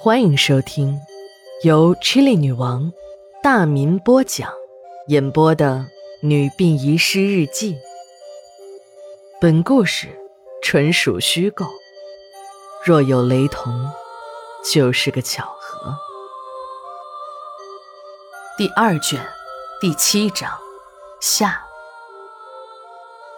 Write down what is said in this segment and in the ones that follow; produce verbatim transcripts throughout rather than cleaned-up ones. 欢迎收听由 Chili 女王大民播讲演播的《女病遗失日记》，本故事纯属虚构，若有雷同就是个巧合。第二卷第七章下。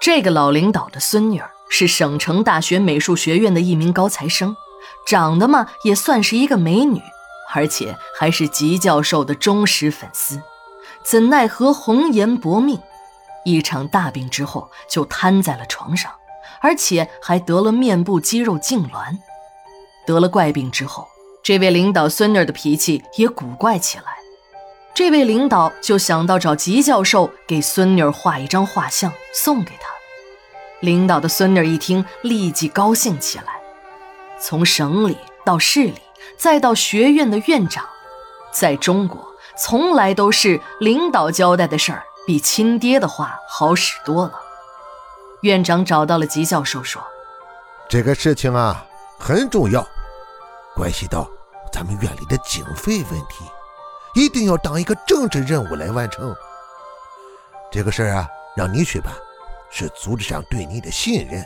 这个老领导的孙女儿是省城大学美术学院的一名高材生，长得嘛也算是一个美女，而且还是吉教授的忠实粉丝，怎奈何红颜薄命，一场大病之后就瘫在了床上，而且还得了面部肌肉痉挛。得了怪病之后，这位领导孙女的脾气也古怪起来，这位领导就想到找吉教授给孙女画一张画像送给她。领导的孙女一听立即高兴起来，从省里到市里再到学院的院长，在中国从来都是领导交代的事儿比亲爹的话好使多了。院长找到了吉教授说，这个事情啊很重要，关系到咱们院里的经费问题，一定要当一个政治任务来完成。这个事儿啊让你去办，是组织上对你的信任。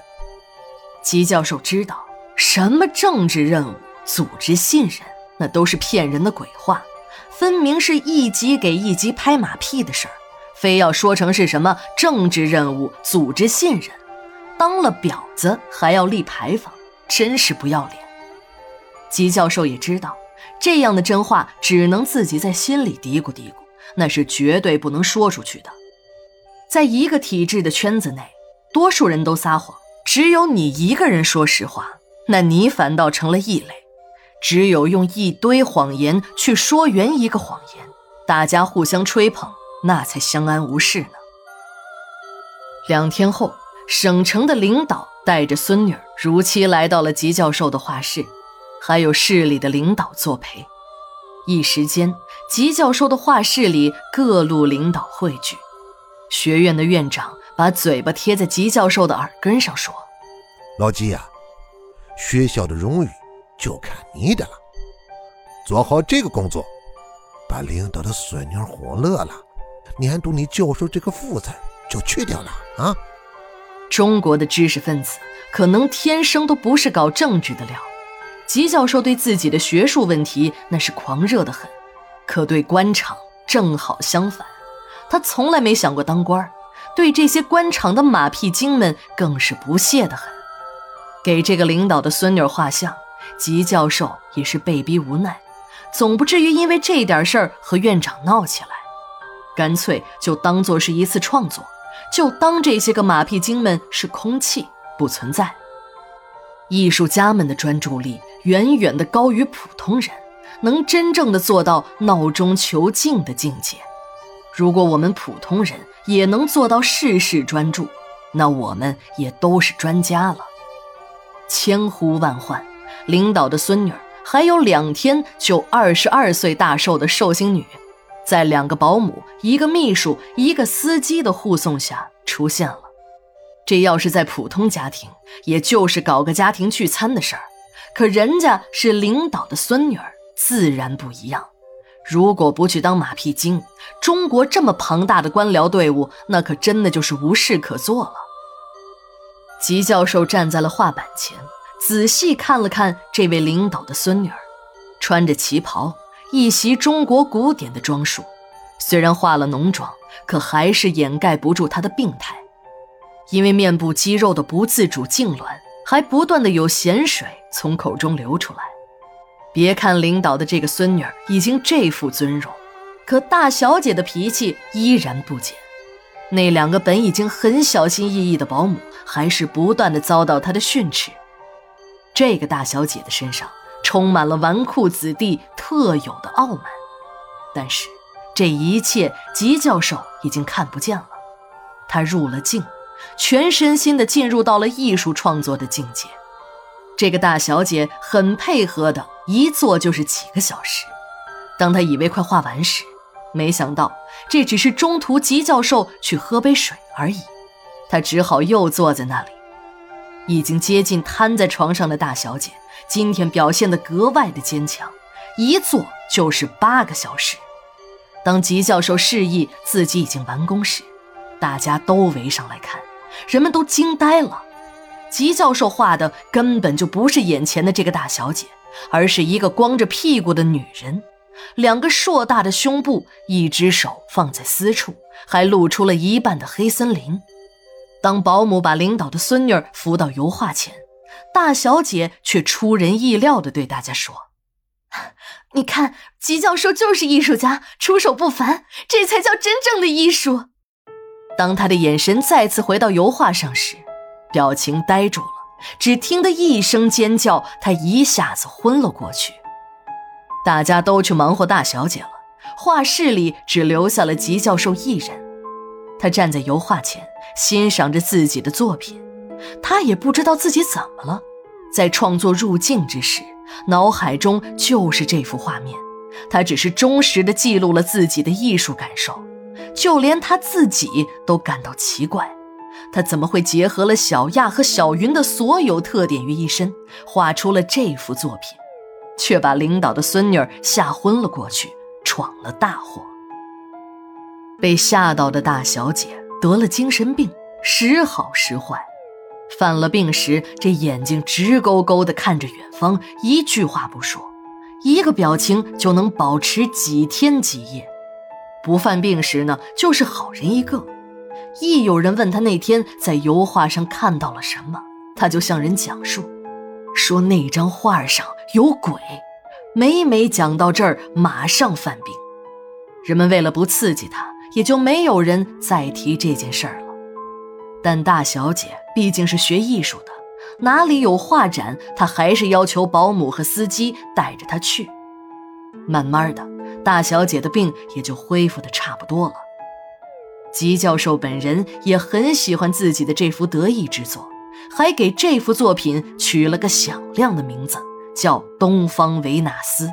吉教授知道什么政治任务组织信任，那都是骗人的鬼话，分明是一级给一级拍马屁的事儿，非要说成是什么政治任务组织信任，当了婊子还要立牌坊，真是不要脸。吉教授也知道这样的真话只能自己在心里嘀咕嘀咕，那是绝对不能说出去的。在一个体制的圈子内，多数人都撒谎，只有你一个人说实话，那你反倒成了异类。只有用一堆谎言去说圆一个谎言，大家互相吹捧，那才相安无事呢。两天后，省城的领导带着孙女如期来到了吉教授的画室，还有市里的领导作陪。一时间，吉教授的画室里各路领导汇聚，学院的院长把嘴巴贴在吉教授的耳根上说，老吉啊，学校的荣誉就看你的了，做好这个工作，把领导的孙女哄乐了，年度你教授这个副字就去掉了啊！中国的知识分子可能天生都不是搞政治的料，吉教授对自己的学术问题那是狂热得很，可对官场正好相反，他从来没想过当官，对这些官场的马屁精们更是不屑得很。给这个领导的孙女画像，吉教授也是被逼无奈，总不至于因为这点事儿和院长闹起来，干脆就当作是一次创作，就当这些个马屁精们是空气不存在。艺术家们的专注力远远的高于普通人，能真正的做到闹中求静的境界。如果我们普通人也能做到事事专注，那我们也都是专家了。千呼万唤，领导的孙女还有两天就二十二岁大寿的寿星女，在两个保姆、一个秘书、一个司机的护送下出现了。这要是在普通家庭，也就是搞个家庭聚餐的事儿，可人家是领导的孙女儿，自然不一样。如果不去当马屁精，中国这么庞大的官僚队伍，那可真的就是无事可做了。吉教授站在了画板前，仔细看了看这位领导的孙女儿，穿着旗袍，一袭中国古典的装束，虽然化了浓妆，可还是掩盖不住她的病态。因为面部肌肉的不自主痉挛，还不断的有咸水从口中流出来。别看领导的这个孙女儿已经这副尊容，可大小姐的脾气依然不减。那两个本已经很小心翼翼的保姆还是不断地遭到她的训斥。这个大小姐的身上充满了纨绔子弟特有的傲慢，但是这一切吉教授已经看不见了。他入了境，全身心地进入到了艺术创作的境界。这个大小姐很配合的，一坐就是几个小时。当她以为快画完时，没想到这只是中途吉教授去喝杯水而已，他只好又坐在那里。已经接近瘫在床上的大小姐今天表现得格外的坚强，一坐就是八个小时。当吉教授示意自己已经完工时，大家都围上来看，人们都惊呆了。吉教授画的根本就不是眼前的这个大小姐，而是一个光着屁股的女人，两个硕大的胸部，一只手放在私处，还露出了一半的黑森林。当保姆把领导的孙女扶到油画前，大小姐却出人意料地对大家说：你看，吉教授就是艺术家，出手不凡，这才叫真正的艺术。当他的眼神再次回到油画上时，表情呆住了，只听得一声尖叫，他一下子昏了过去。大家都去忙活大小姐了，画室里只留下了吉教授一人。他站在油画前，欣赏着自己的作品，他也不知道自己怎么了，在创作入境之时，脑海中就是这幅画面，他只是忠实地记录了自己的艺术感受，就连他自己都感到奇怪，他怎么会结合了小亚和小云的所有特点于一身，画出了这幅作品，却把领导的孙女吓昏了过去，闯了大祸。被吓到的大小姐得了精神病，时好时坏。犯了病时，这眼睛直勾勾地看着远方，一句话不说，一个表情就能保持几天几夜。不犯病时呢，就是好人一个。一有人问他那天在油画上看到了什么，他就向人讲述，说那张画上有鬼。每每讲到这儿，马上犯病。人们为了不刺激他，也就没有人再提这件事儿了。但大小姐毕竟是学艺术的，哪里有画展，她还是要求保姆和司机带着她去。慢慢的，大小姐的病也就恢复得差不多了。吉教授本人也很喜欢自己的这幅得意之作，还给这幅作品取了个响亮的名字，叫东方维纳斯。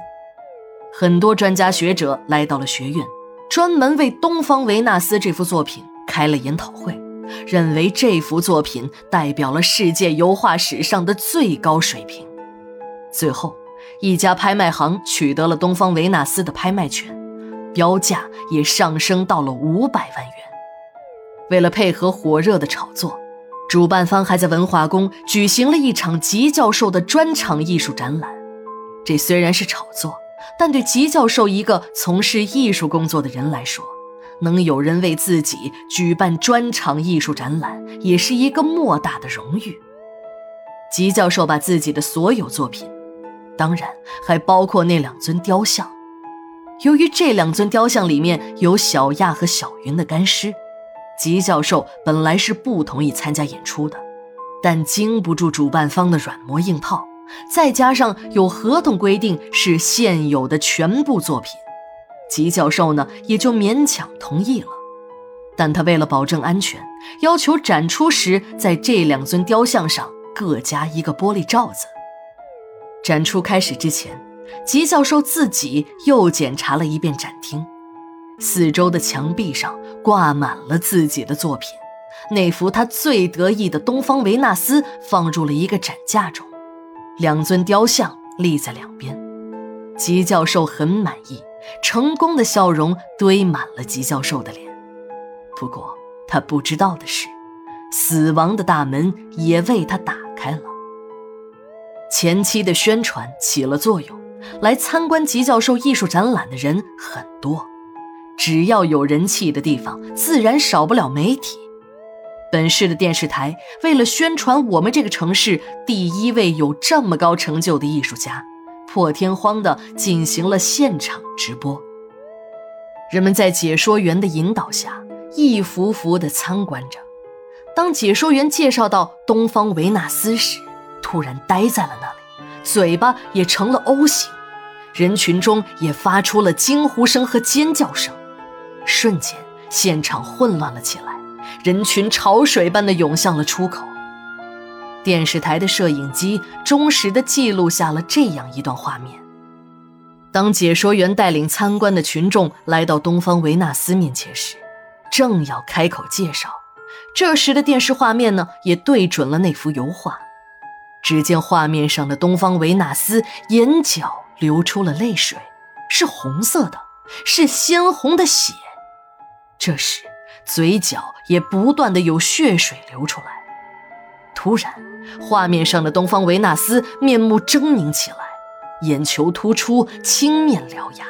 很多专家学者来到了学院，专门为东方维纳斯这幅作品开了研讨会，认为这幅作品代表了世界油画史上的最高水平。最后，一家拍卖行取得了东方维纳斯的拍卖权，标价也上升到了五百万元。为了配合火热的炒作，主办方还在文化宫举行了一场吉教授的专场艺术展览。这虽然是炒作，但对吉教授一个从事艺术工作的人来说，能有人为自己举办专场艺术展览，也是一个莫大的荣誉。吉教授把自己的所有作品，当然还包括那两尊雕像。由于这两尊雕像里面有小亚和小云的干尸，吉教授本来是不同意参加演出的，但经不住主办方的软磨硬泡，再加上有合同规定是现有的全部作品，吉教授呢也就勉强同意了。但他为了保证安全，要求展出时在这两尊雕像上各加一个玻璃罩子。展出开始之前，吉教授自己又检查了一遍展厅，四周的墙壁上挂满了自己的作品，那幅他最得意的东方维纳斯放入了一个展架中，两尊雕像立在两边。吉教授很满意，成功的笑容堆满了吉教授的脸。不过他不知道的是，死亡的大门也为他打开了。前期的宣传起了作用，来参观吉教授艺术展览的人很多，只要有人气的地方，自然少不了媒体。本市的电视台为了宣传我们这个城市第一位有这么高成就的艺术家，破天荒地进行了现场直播。人们在解说员的引导下，一幅幅地参观着。当解说员介绍到东方维纳斯时，突然呆在了那里，嘴巴也成了 O 型，人群中也发出了惊呼声和尖叫声。瞬间，现场混乱了起来，人群潮水般的涌向了出口。电视台的摄影机忠实地记录下了这样一段画面：当解说员带领参观的群众来到东方维纳斯面前时，正要开口介绍，这时的电视画面呢，也对准了那幅油画。只见画面上的东方维纳斯眼角流出了泪水，是红色的，是鲜红的血。这时嘴角也不断的有血水流出来。突然，画面上的东方维纳斯面目狰狞起来，眼球突出，青面獠牙，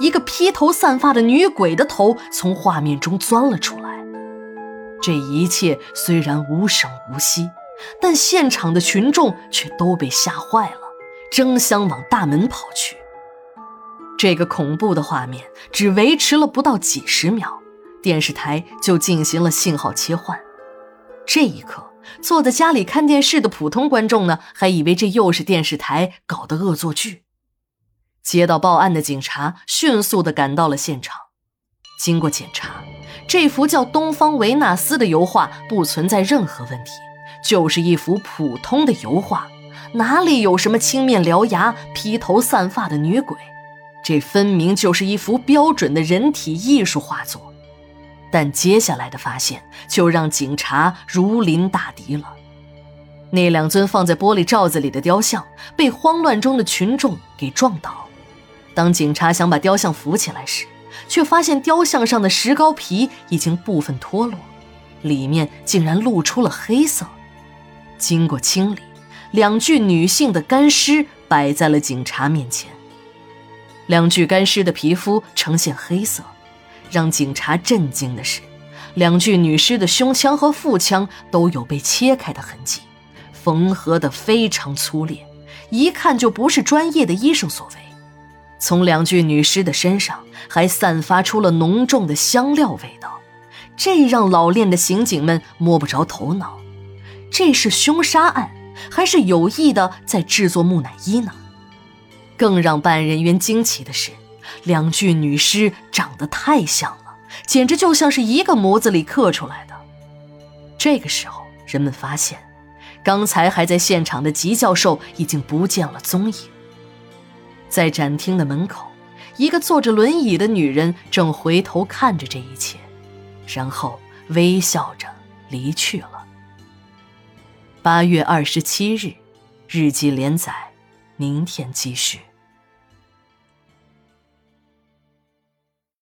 一个披头散发的女鬼的头从画面中钻了出来。这一切虽然无声无息，但现场的群众却都被吓坏了，争相往大门跑去。这个恐怖的画面只维持了不到几十秒，电视台就进行了信号切换。这一刻，坐在家里看电视的普通观众呢，还以为这又是电视台搞的恶作剧。接到报案的警察迅速地赶到了现场。经过检查，这幅叫东方维纳斯的油画不存在任何问题，就是一幅普通的油画，哪里有什么青面獠牙、披头散发的女鬼？这分明就是一幅标准的人体艺术画作。但接下来的发现就让警察如临大敌了。那两尊放在玻璃罩子里的雕像被慌乱中的群众给撞倒，当警察想把雕像扶起来时，却发现雕像上的石膏皮已经部分脱落，里面竟然露出了黑色。经过清理，两具女性的干尸摆在了警察面前，两具干尸的皮肤呈现黑色。让警察震惊的是，两具女尸的胸腔和腹腔都有被切开的痕迹，缝合得非常粗劣，一看就不是专业的医生所为。从两具女尸的身上还散发出了浓重的香料味道，这让老练的刑警们摸不着头脑。这是凶杀案，还是有意的在制作木乃伊呢？更让办案人员惊奇的是，两具女尸长得太像了，简直就像是一个模子里刻出来的。这个时候，人们发现，刚才还在现场的吉教授已经不见了踪影。在展厅的门口，一个坐着轮椅的女人正回头看着这一切，然后微笑着离去了。八月二十七日，日记连载，明天继续。